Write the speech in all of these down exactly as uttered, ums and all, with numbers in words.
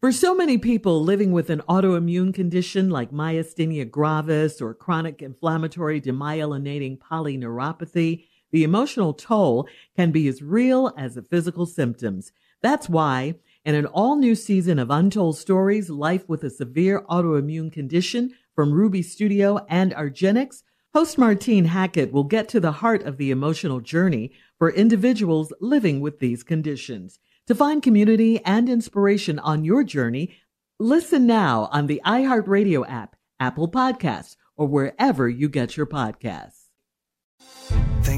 For so many people living with an autoimmune condition like myasthenia gravis or chronic inflammatory demyelinating polyneuropathy, the emotional toll can be as real as the physical symptoms. That's why, in an all-new season of Untold Stories: Life with a Severe Autoimmune Condition from Ruby Studio and Argenx, host Martine Hackett will get to the heart of the emotional journey for individuals living with these conditions. To find community and inspiration on your journey, listen now on the iHeartRadio app, Apple Podcasts, or wherever you get your podcasts.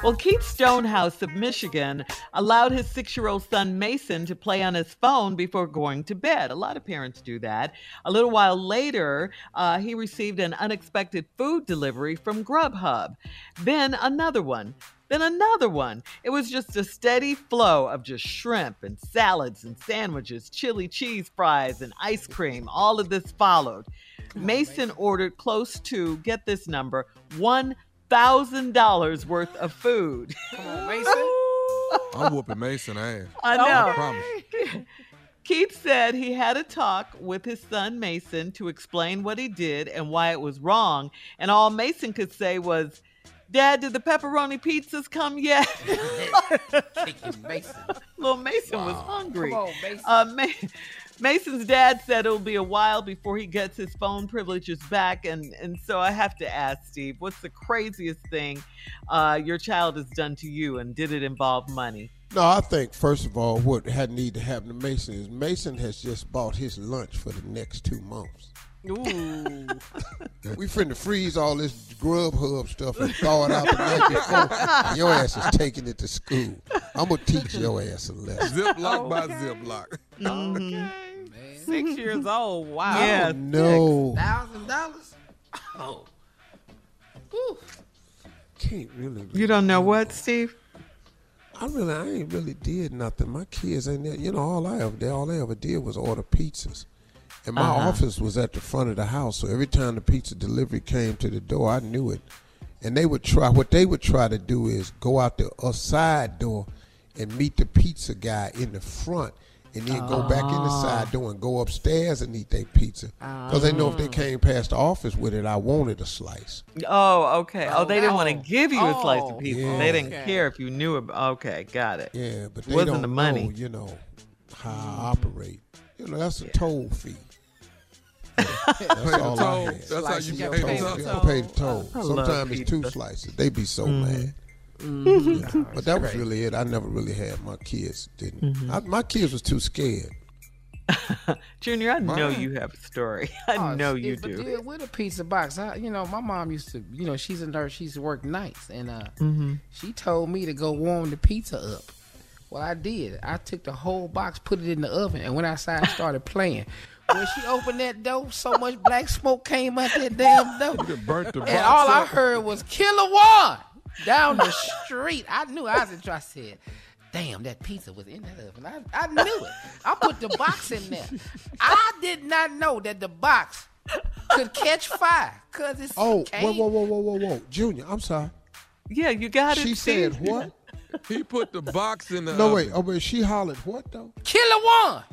Well, Keith Stonehouse of Michigan allowed his six-year-old son Mason to play on his phone before going to bed. A lot of parents do that. A little while later, uh, he received an unexpected food delivery from Grubhub. Then another one. Then another one. It was just a steady flow of just shrimp and salads and sandwiches, chili cheese fries and ice cream. All of this followed. Mason ordered close to, get this number, one thousand dollars worth of food. Come on, Mason. I'm whooping Mason ass. I know. I promise. Keith said he had a talk with his son Mason to explain what he did and why it was wrong, and all Mason could say was, "Dad, did the pepperoni pizzas come yet?" Mason. Little Mason wow. was hungry. Come on, Mason. Uh, Ma- Mason's dad said it'll be a while before he gets his phone privileges back. And, and so I have to ask, Steve, what's the craziest thing uh, your child has done to you, and did it involve money? No, I think, first of all, what had need to happen to Mason is Mason has just bought his lunch for the next two months. Ooh. We finna freeze all this Grubhub stuff and thaw it out the night before. Your ass is taking it to school. I'm going to teach your ass a lesson. Ziploc okay. by Ziploc. Okay. Man. Six years old. Wow. Yeah. No. one thousand dollars? Oh. Ooh. Can't really, really. You don't know what, Steve? I really, I ain't really did nothing. My kids ain't there. You know, all I ever, all they ever did was order pizzas. And my uh-huh. office was at the front of the house, so every time the pizza delivery came to the door, I knew it. And they would try, what they would try to do is go out the uh, side door and meet the pizza guy in the front, and then oh. go back in the side door and go upstairs and eat their pizza. Because oh. they know if they came past the office with it, I wanted a slice. Oh, okay. Oh, oh they didn't oh. want to give you oh. a slice of pizza. Yeah. They didn't okay. care if you knew about Okay, got it. Yeah, but they wasn't don't the money. know, you know, how I operate. You know, that's a yeah. toll fee. That's all I had. That's how you get paid the toll. Sometimes it's two slices. They be so mm. mad. Mm-hmm. Yeah. But that was really it. I never really had my kids. Didn't mm-hmm. I, my kids was too scared. Junior, I my know mom. you have a story. I oh, know you it, do. But with a pizza box, I, you know, my mom used to, you know, she's a nurse. She used to work nights, and uh, mm-hmm. she told me to go warm the pizza up. Well, I did. I took the whole box, put it in the oven, and went outside and started playing. When she opened that door, so much black smoke came out that damn door. You burnt the box and all up. I heard was Killer One down the street. I knew I was in trouble. I said, damn, that pizza was in that oven. I, I knew it. I put the box in there. I did not know that the box could catch fire because it's oh, okay. whoa, whoa, whoa, whoa, whoa, whoa. Junior, I'm sorry. Yeah, you got she it. She said Steve. What? He put the box in the no, oven. No, wait. Oh, but she hollered what, though? Killer one.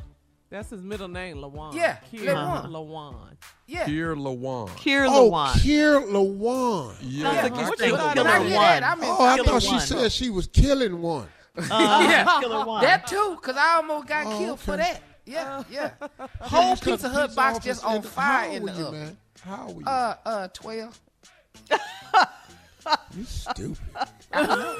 That's his middle name, Lawan. Yeah, Lawan. Lawan. Yeah. Kier Lawan. Kier Lawan. Oh, Kier Lawan. Yeah. yeah. I what you thought I that? I mean, oh, I thought she one. said she was killing one. Uh, yeah. Killer one. That too, because I almost got oh, killed okay. for that. Yeah, yeah. Whole Pizza Hut box just on fire in the oven. How old were you, man? How old were you? Uh, uh, twelve. You stupid. I know.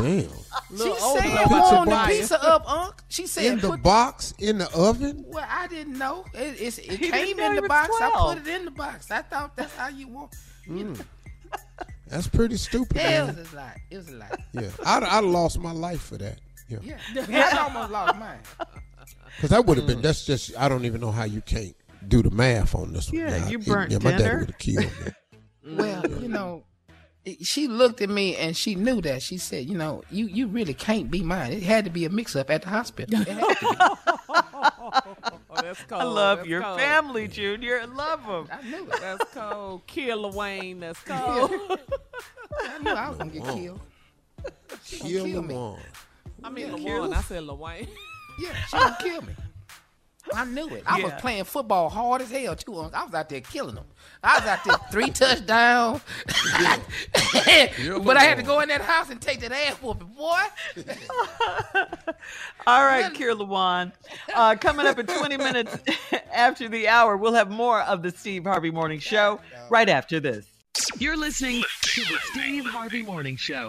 Damn. She said, warm the pizza up, Unc. She said, in the box, in the oven? Well, I didn't know. It, it's, it came in the box. twelve. I put it in the box. I thought that's how you want you mm. know. That's pretty stupid. Yeah, man. It was a lot. It was a lot. Yeah. I, I lost my life for that. Yeah. yeah. I almost lost mine. Because that would have been, that's just, I don't even know how you can't do the math on this one. Yeah, now, you burnt it, yeah, my dad would have killed me. Well, you know. She looked at me and she knew that. She said, you know, you, you really can't be mine. It had to be a mix-up at the hospital. It had to be. Oh, that's cold. I love that's your cold. family, Junior. I love them. I knew it. That's cold. Kill Wayne. That's cold. I knew I was going to get killed. She kill kill me. One. I mean, yeah. Kill. I said LaWayne. Yeah, she going to kill me. I knew it. I yeah. was playing football hard as hell, too. I was out there killing them. I was out there three touchdowns. Yeah. But I had to go in that house and take that ass whooping, boy. All right, Kier Lawan. Uh, coming up in twenty minutes after the hour, we'll have more of the Steve Harvey Morning Show right after this. You're listening to the Steve Harvey Morning Show.